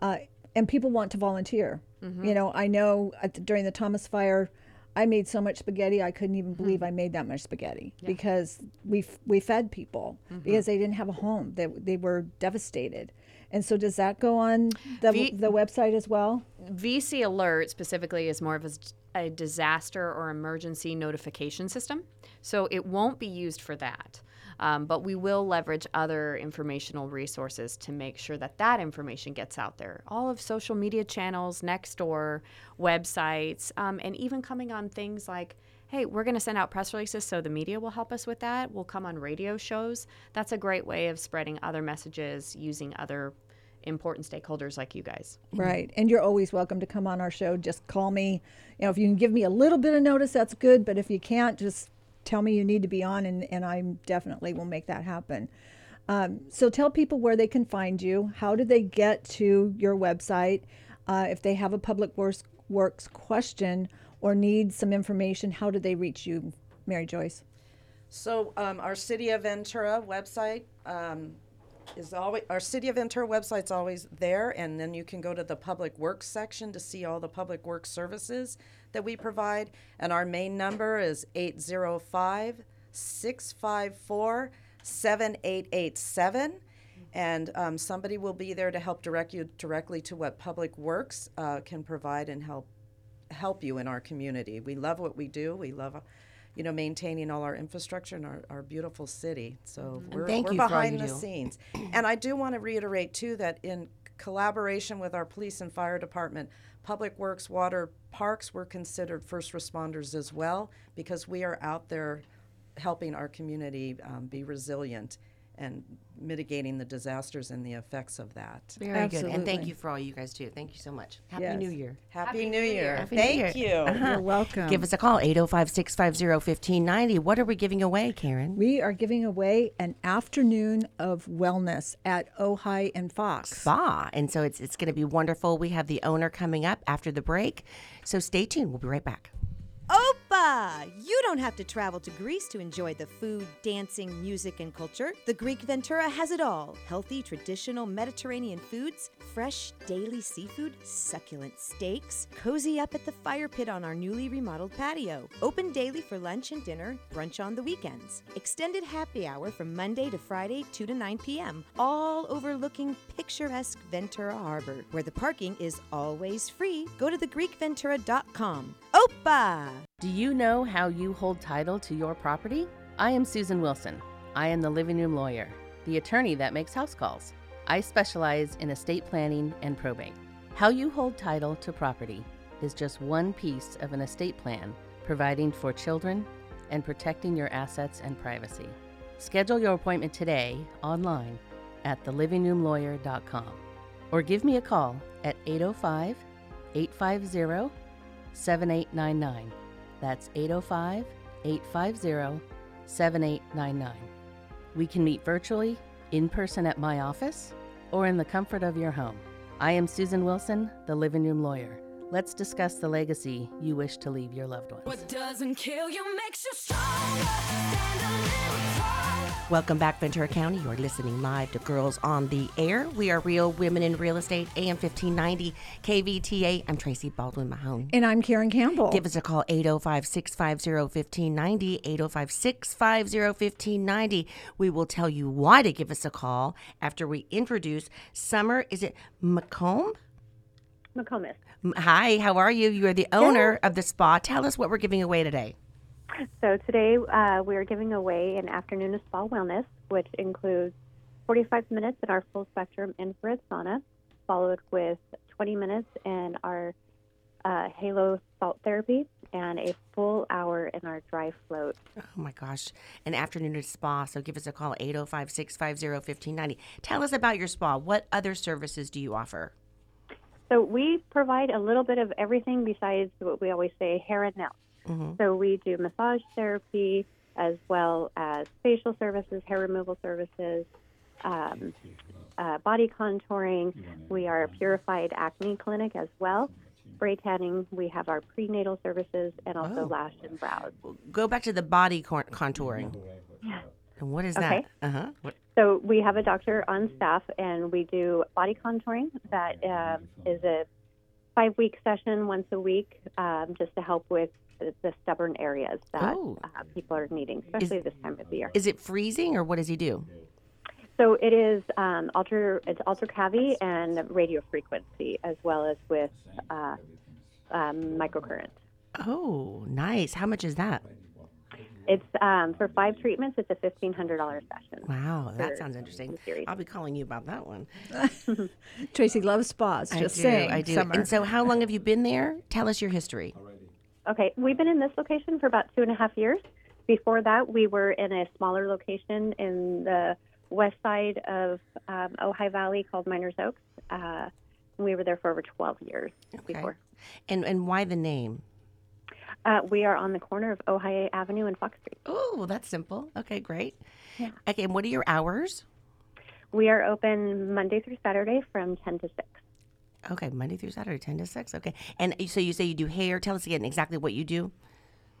uh, and people want to volunteer. Mm-hmm. You know, I know at the, during the Thomas Fire, I made so much spaghetti, I couldn't even believe mm-hmm. I made that much spaghetti yeah. because we f- we fed people mm-hmm. because they didn't have a home. They they were devastated. And so does that go on the v- the website as well? V C Alert specifically is more of a, a disaster or emergency notification system. So it won't be used for that. Um, but we will leverage other informational resources to make sure that that information gets out there. All of social media channels, Nextdoor, websites, um, and even coming on things like, hey, we're going to send out press releases, so the media will help us with that. We'll come on radio shows. That's a great way of spreading other messages using other important stakeholders like you guys. Right. And you're always welcome to come on our show. Just call me. You know, if you can give me a little bit of notice, that's good. But if you can't, just tell me you need to be on, and, and I definitely will make that happen. Um, so tell people where they can find you. How do they get to your website? Uh, if they have a public works, works question, or need some information, how do they reach you, Mary Joyce? So um, our City of Ventura website um, is always, our City of Ventura website's always there, and then you can go to the Public Works section to see all the public works services that we provide, and our main number is eight oh five, six five four, seven eight eight seven. And um, somebody will be there to help direct you directly to what Public Works uh, can provide and help help you in our community. We love what we do. We love, uh, you know, maintaining all our infrastructure in our, our beautiful city. So mm-hmm. we're, thank we're you behind the do. scenes. And I do want to reiterate, too, that in collaboration with our police and fire department, Public Works, Water, Parks were considered first responders as well, because we are out there helping our community um, be resilient and mitigating the disasters and the effects of that. Very Absolutely. good. And thank you for all you guys do. Thank you so much. Happy yes. New Year. Happy, Happy New Year. Year. Happy thank New Year. you. Uh-huh. You're welcome. Give us a call, eight oh five, six five oh, one five nine oh. What are we giving away, Karen? We are giving away an afternoon of wellness at Ojai and Fox Spa. And so it's, it's going to be wonderful. We have the owner coming up after the break. So stay tuned. We'll be right back. Opa! You don't have to travel to Greece to enjoy the food, dancing, music, and culture. The Greek Ventura has it all. Healthy, traditional Mediterranean foods, fresh, daily seafood, succulent steaks. Cozy up at the fire pit on our newly remodeled patio. Open daily for lunch and dinner, brunch on the weekends. Extended happy hour from Monday to Friday, two to nine p.m., all overlooking picturesque Ventura Harbor, where the parking is always free. Go to the greek ventura dot com. Opa! Do you know how you hold title to your property? I am Susan Wilson. I am the living room lawyer, the attorney that makes house calls. I specialize in estate planning and probate. How you hold title to property is just one piece of an estate plan, providing for children and protecting your assets and privacy. Schedule your appointment today online at the living room lawyer dot com or give me a call at eight oh five, eight five oh, seven eight nine nine. That's eight oh five, eight five oh, seven eight nine nine. We can meet virtually, in person at my office, or in the comfort of your home. I am Susan Wilson, the Living Room Lawyer. Let's discuss the legacy you wish to leave your loved ones. What doesn't kill you makes you stronger. Stand a little taller. Welcome back, Ventura County. You're listening live to Girls on the Air. We are Real Women in Real Estate, A M fifteen ninety, K V T A. I'm Tracy Baldwin Mahoney. And I'm Karen Campbell. Give us a call, eight oh five, six five oh, one five nine oh, eight oh five, six five oh, one five nine oh. We will tell you why to give us a call after we introduce Summer, is it McCabe? McComas. Hi, how are you? You are the owner yeah. of the spa. Tell us what we're giving away today. So today uh, we are giving away an afternoon of spa wellness, which includes forty-five minutes in our full spectrum infrared sauna, followed with twenty minutes in our uh, halo salt therapy, and a full hour in our dry float. Oh my gosh, an afternoon of spa. So give us a call, eight oh five, six five oh, one five nine oh. Tell us about your spa. What other services do you offer? So we provide a little bit of everything besides what we always say, hair and nails. Mm-hmm. So we do massage therapy as well as facial services, hair removal services, um, uh, body contouring. We are a purified acne clinic as well. Spray tanning. We have our prenatal services and also oh. lash and brows. Go back to the body cont- contouring. Yeah. And what is okay. that? Uh-huh. What? So we have a doctor on staff, and we do body contouring. That uh, is a five-week session once a week um, just to help with the stubborn areas that oh. uh, people are needing, especially is, this time of the year. Is it freezing, or what does he do? So it is um, ultra, it's ultra-cavity and radio frequency, as well as with uh, um, microcurrent. Oh, nice. How much is that? It's um, for five treatments. It's a fifteen hundred dollars session. Wow, that sounds interesting. I'll be calling you about that one. Tracy loves spas. Just I do, saying, I do. Summer. And so, how long have you been there? Tell us your history. Okay, we've been in this location for about two and a half years. Before that, we were in a smaller location in the west side of um, Ojai Valley called Miners Oaks. Uh, we were there for over twelve years okay. before. And and why the name? Uh, we are on the corner of Ojai Avenue and Fox Street. Oh, well, that's simple. Okay, great. Yeah. Okay, and what are your hours? We are open Monday through Saturday from ten to six. Okay, Monday through Saturday, ten to six. Okay. And so you say you do hair. Tell us again exactly what you do.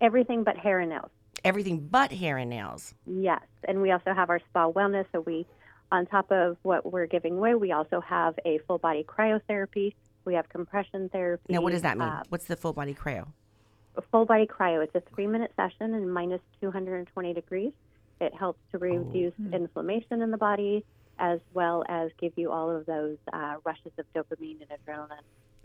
Everything but hair and nails. Everything but hair and nails. Yes. And we also have our spa wellness. So we, on top of what we're giving away, we also have a full-body cryotherapy. We have compression therapy. Now, what does that mean? Um, What's the full-body cryo? Full body cryo. It's a three-minute session in minus two hundred twenty degrees. It helps to reduce oh. inflammation in the body, as well as give you all of those uh, rushes of dopamine and adrenaline.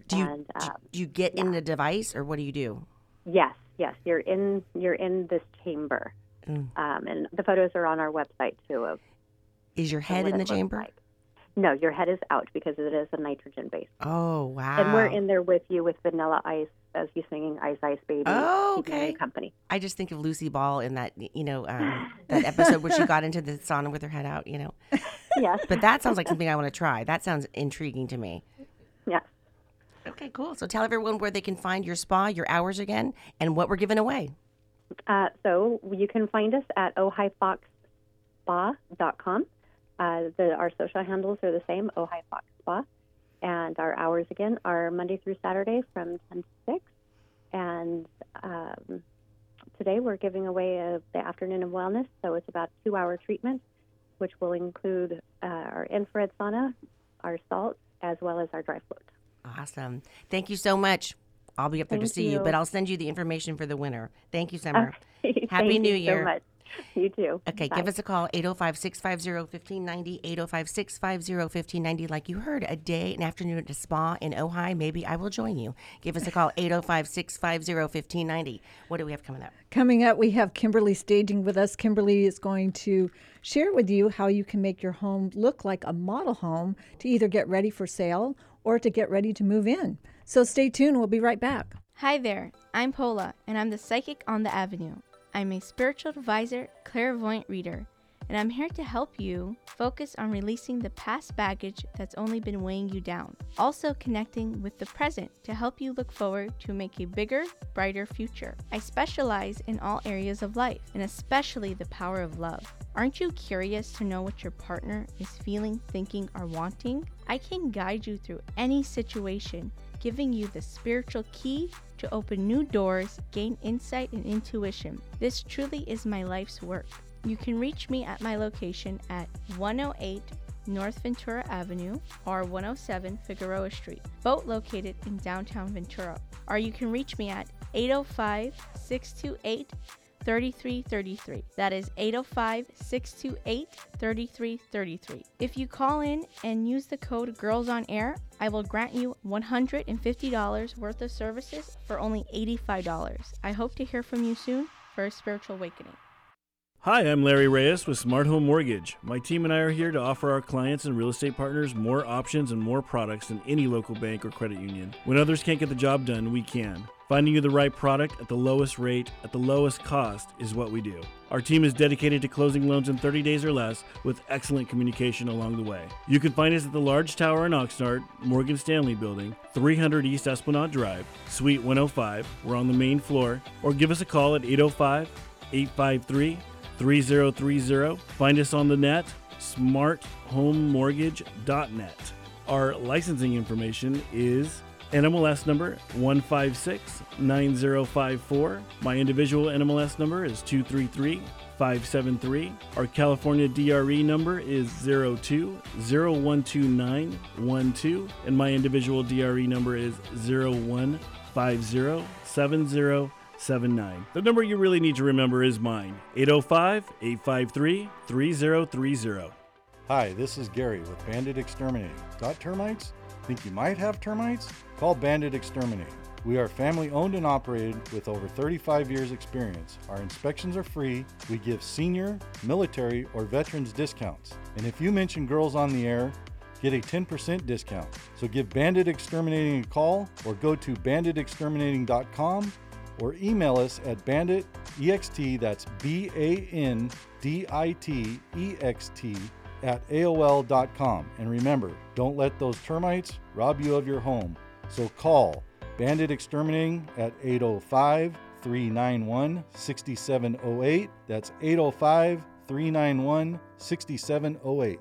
Do you, and, um, do you get yeah. in the device, or what do you do? Yes, yes. You're in you're in this chamber. Mm. Um, and the photos are on our website, too. Of is your head in the chamber? Like. No, your head is out because it is a nitrogen base. Oh, wow. And we're in there with you with Vanilla Ice as you singing Ice Ice Baby. Oh, okay. Company. I just think of Lucy Ball in that, you know, um, that episode where she got into the sauna with her head out, you know. Yes. But that sounds like something I want to try. That sounds intriguing to me. Yes. Okay, cool. So tell everyone where they can find your spa, your hours again, and what we're giving away. Uh, so you can find us at ojai fox spa dot com. Uh, the, our social handles are the same, Ojai Fox Spa. And our hours again are Monday through Saturday from ten to six. And um, today we're giving away a, the afternoon of wellness. So it's about a two-hour treatment, which will include uh, our infrared sauna, our salt, as well as our dry float. Awesome. Thank you so much. I'll be up there Thank to see you. you, but I'll send you the information for the winner. Thank you, Summer. Okay. Happy Thank New you Year. So much. You too. Okay, Bye. Give us a call, eight oh five, six five oh, one five nine oh, eight oh five, six five oh, one five nine oh. Like you heard, a day, an afternoon at a spa in Ojai. Maybe I will join you. Give us a call, eight oh five, six five oh, one five nine oh. What do we have coming up? Coming up, we have Kimberly Staging with us. Kimberly is going to share with you how you can make your home look like a model home to either get ready for sale or to get ready to move in. So stay tuned. We'll be right back. Hi there. I'm Paula, and I'm the psychic on the avenue. I'm a spiritual advisor, clairvoyant reader, and I'm here to help you focus on releasing the past baggage that's only been weighing you down. Also connecting with the present to help you look forward to make a bigger, brighter future. I specialize in all areas of life, and especially the power of love. Aren't you curious to know what your partner is feeling, thinking, or wanting? I can guide you through any situation, giving you the spiritual key to open new doors, gain insight and intuition. This truly is my life's work. You can reach me at my location at one oh eight North Ventura Avenue or one oh seven Figueroa Street, both located in downtown Ventura. Or you can reach me at eight oh five, six two eight, three three three three. That is eight oh five, six two eight, three three three three. If you call in and use the code GIRLSONAIR, I will grant you one hundred fifty dollars worth of services for only eighty-five dollars. I hope to hear from you soon for a spiritual awakening. Hi, I'm Larry Reyes with Smart Home Mortgage. My team and I are here to offer our clients and real estate partners more options and more products than any local bank or credit union. When others can't get the job done, we can. Finding you the right product at the lowest rate, at the lowest cost is what we do. Our team is dedicated to closing loans in thirty days or less with excellent communication along the way. You can find us at the Large Tower in Oxnard, Morgan Stanley Building, three hundred East Esplanade Drive, Suite one oh five. We're on the main floor. Or give us a call at eight oh five, eight five three, three oh three oh. Find us on the net, smart home mortgage dot net. Our licensing information is N M L S number one five six nine oh five four. My individual N M L S number is two three three, five seven three. Our California D R E number is zero two zero one two nine one two, and my individual D R E number is zero one five zero seven zero. seven nine. The number you really need to remember is mine, eight oh five, eight five three, three oh three oh. Hi, this is Gary with Bandit Exterminating. Got termites? Think you might have termites? Call Bandit Exterminating. We are family owned and operated with over thirty-five years experience. Our inspections are free. We give senior, military, or veterans discounts. And if you mention Girls on the Air, get a ten percent discount. So give Bandit Exterminating a call or go to bandit exterminating dot com or email us at bandit ext, that's B A N D I T E X T, at A O L dot com. And remember, don't let those termites rob you of your home. So call Bandit Exterminating at eight oh five, three nine one, six seven oh eight. That's eight oh five, three nine one, six seven oh eight.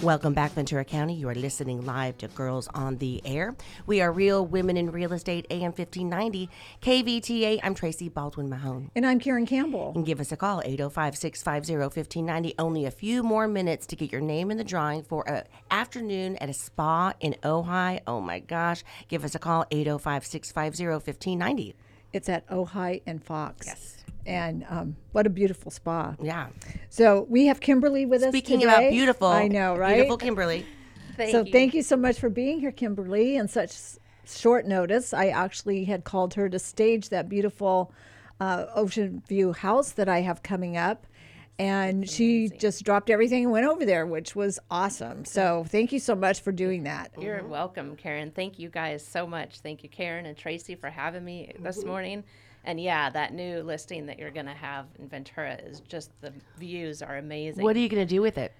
Welcome back, Ventura County. You are listening live to Girls on the Air. We are Real Women in Real Estate, A M fifteen ninety, K V T A. I'm Tracy Baldwin Mahoney. And I'm Karen Campbell. And give us a call, eight oh five, six five oh, one five nine oh. Only a few more minutes to get your name in the drawing for an afternoon at a spa in Ojai. Oh, my gosh. Give us a call, eight oh five, six five oh, one five nine oh. It's at Ojai and Fox. Yes. and um, what a beautiful spa. Yeah. So we have Kimberly with Speaking us today. Speaking about beautiful. I know, right? Beautiful Kimberly. Thank so you. Thank you so much for being here, Kimberly, and such short notice. I actually had called her to stage that beautiful uh, Ocean View house that I have coming up. And she just dropped everything and went over there, which was awesome. So thank you so much for doing that. You're welcome, Karen. Thank you guys so much. Thank you, Karen and Tracy, for having me this morning. And yeah, that new listing that you're going to have in Ventura is just, the views are amazing. What are you going to do with it?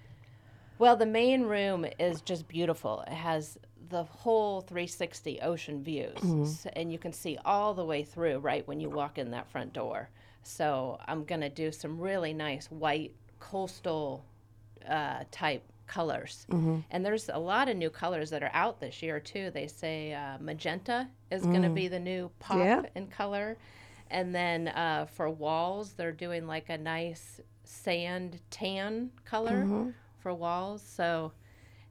Well, the main room is just beautiful. It has the whole three sixty ocean views, mm-hmm. and you can see all the way through right when you walk in that front door. So I'm going to do some really nice white coastal uh, type colors. Mm-hmm. And there's a lot of new colors that are out this year, too. They say uh, magenta is mm. going to be the new pop yeah. in color. And then uh, for walls, they're doing like a nice sand tan color mm-hmm. for walls. So,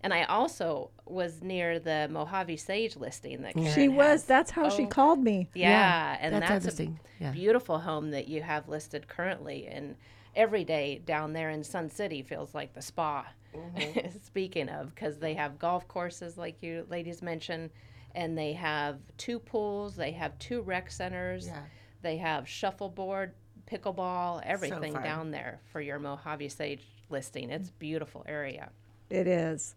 and I also was near the Mojave Sage listing that Karen She was. Has. That's how oh, she called me. Yeah. yeah and that's, that's a yeah. beautiful home that you have listed currently. And every day down there in Sun City feels like the spa, mm-hmm. speaking of, because they have golf courses, like you ladies mentioned, and they have two pools. They have two rec centers. Yeah. They have shuffleboard, pickleball, everything so down there for your Mojave Sage listing. It's a beautiful area. It is.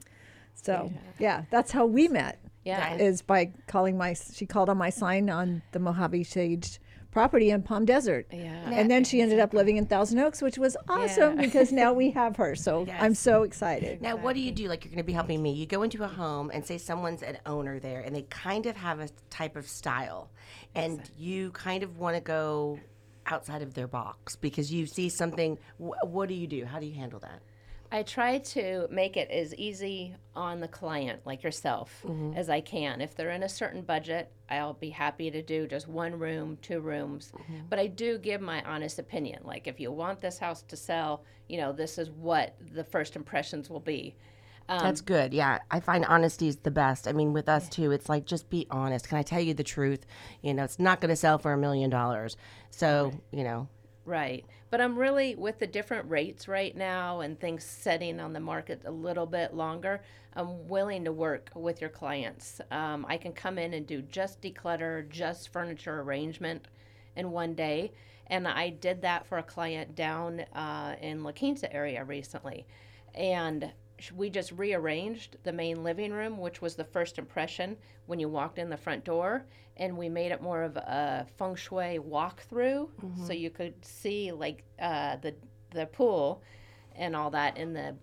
So, yeah. yeah, that's how we met. Yeah. Is by calling my, she called on my sign on the Mojave Sage property in Palm Desert. Yeah. And then she ended up living in Thousand Oaks, which was awesome yeah. because now we have her. So yes. I'm so excited. Exactly. Now, what do you do? Like, you're going to be helping me. You go into a home and say someone's an owner there and they kind of have a type of style. And exactly. you kind of want to go outside of their box because you see something. Wh- what do you do? How do you handle that? I try to make it as easy on the client, like yourself, mm-hmm. as I can. If they're in a certain budget, I'll be happy to do just one room, two rooms. Mm-hmm. But I do give my honest opinion. Like, if you want this house to sell, you know, this is what the first impressions will be. Um, That's good. Yeah. I find honesty is the best. I mean, with us, too, it's like, just be honest. Can I tell you the truth? You know, it's not going to sell for a million dollars. So, right. you know. Right. But I'm really, with the different rates right now and things setting on the market a little bit longer, I'm willing to work with your clients. Um, I can come in and do just declutter, just furniture arrangement in one day. And I did that for a client down uh, in La Quinta area recently. And we just rearranged the main living room, which was the first impression when you walked in the front door, and we made it more of a feng shui walkthrough, mm-hmm. so you could see like uh, the the pool and all that in the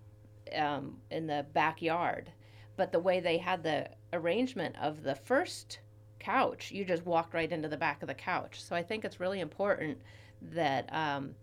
um, in the backyard. But the way they had the arrangement of the first couch, you just walked right into the back of the couch. So I think it's really important that Um,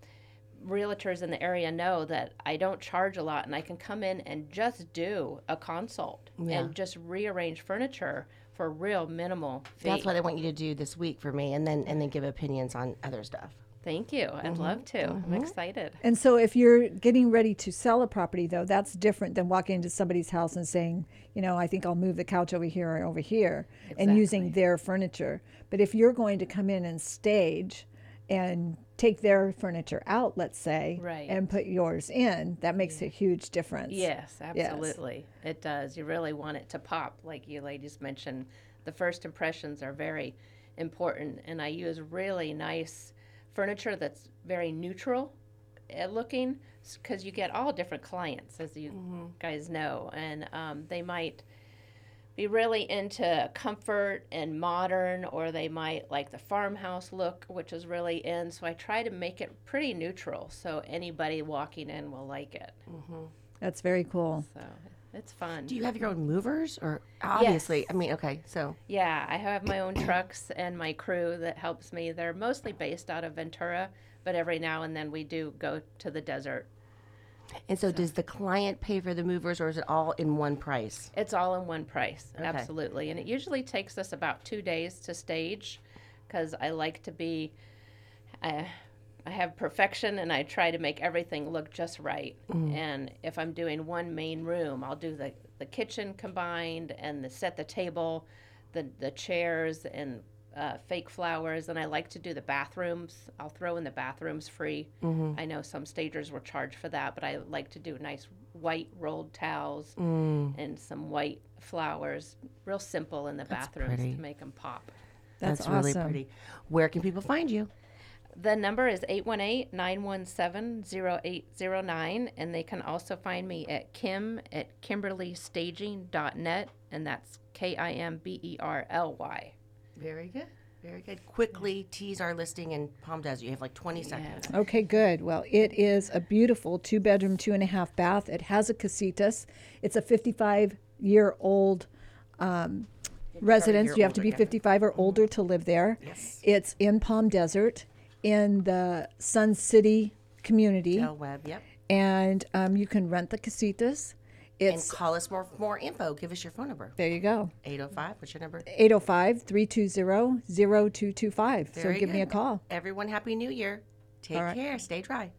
realtors in the area know that I don't charge a lot and I can come in and just do a consult yeah. and just rearrange furniture for real minimal fee. That's what I want you to do this week for me, and then and then give opinions on other stuff. Thank you. Mm-hmm. I'd love to. Mm-hmm. I'm excited. And so if you're getting ready to sell a property, though, that's different than walking into somebody's house and saying, you know, I think I'll move the couch over here or over here exactly. and using their furniture. But if you're going to come in and stage and take their furniture out, let's say, right. and put yours in, that makes yeah. a huge difference. Yes, absolutely. Yes. It does. You really want it to pop, like you ladies mentioned. The first impressions are very important, and I use really nice furniture that's very neutral looking, because you get all different clients, as you mm-hmm. guys know, and um, they might be really into comfort and modern, or they might like the farmhouse look, which is really in. So I try to make it pretty neutral, so anybody walking in will like it. Mm-hmm. That's very cool. So it's fun. Do you have your own movers, or obviously? Yes. I mean, okay, so yeah, I have my own trucks and my crew that helps me. They're mostly based out of Ventura, but every now and then we do go to the desert. And so, so does the client pay for the movers, or is it all in one price? It's all in one price, okay. Absolutely. And it usually takes us about two days to stage, because I like to be, I, I have perfection, and I try to make everything look just right. Mm. And if I'm doing one main room, I'll do the, the kitchen combined, and the, set the table, the, the chairs, and uh, fake flowers, and I like to do the bathrooms. I'll throw in the bathrooms free. Mm-hmm. I know some stagers were charged for that, but I like to do nice white rolled towels mm. and some white flowers, real simple in the That's bathrooms pretty. To make them pop. That's, That's awesome. Really pretty. Where can people find you? The number is eight one eight, nine one seven, zero eight zero nine, and they can also find me at kim at kimberly staging dot net, and that's K I M B E R L Y. Very good. Very good. Quickly tease our listing in Palm Desert. You have like twenty seconds. Yeah. Okay, good. Well, it is a beautiful two-bedroom, two-and-a-half bath. It has a casitas. It's a fifty-five-year-old um residents, you have to be again. fifty-five or older mm-hmm. to live there. Yes. It's in Palm Desert, in the Sun City community. Del Webb, yep. And um, you can rent the casitas. It's, and call us more more info. Give us your phone number. There you go. eight oh five, what's your number? eight oh five, three two zero, zero two two five. So give good. me a call. Everyone, Happy New Year. Take right. care. Stay dry.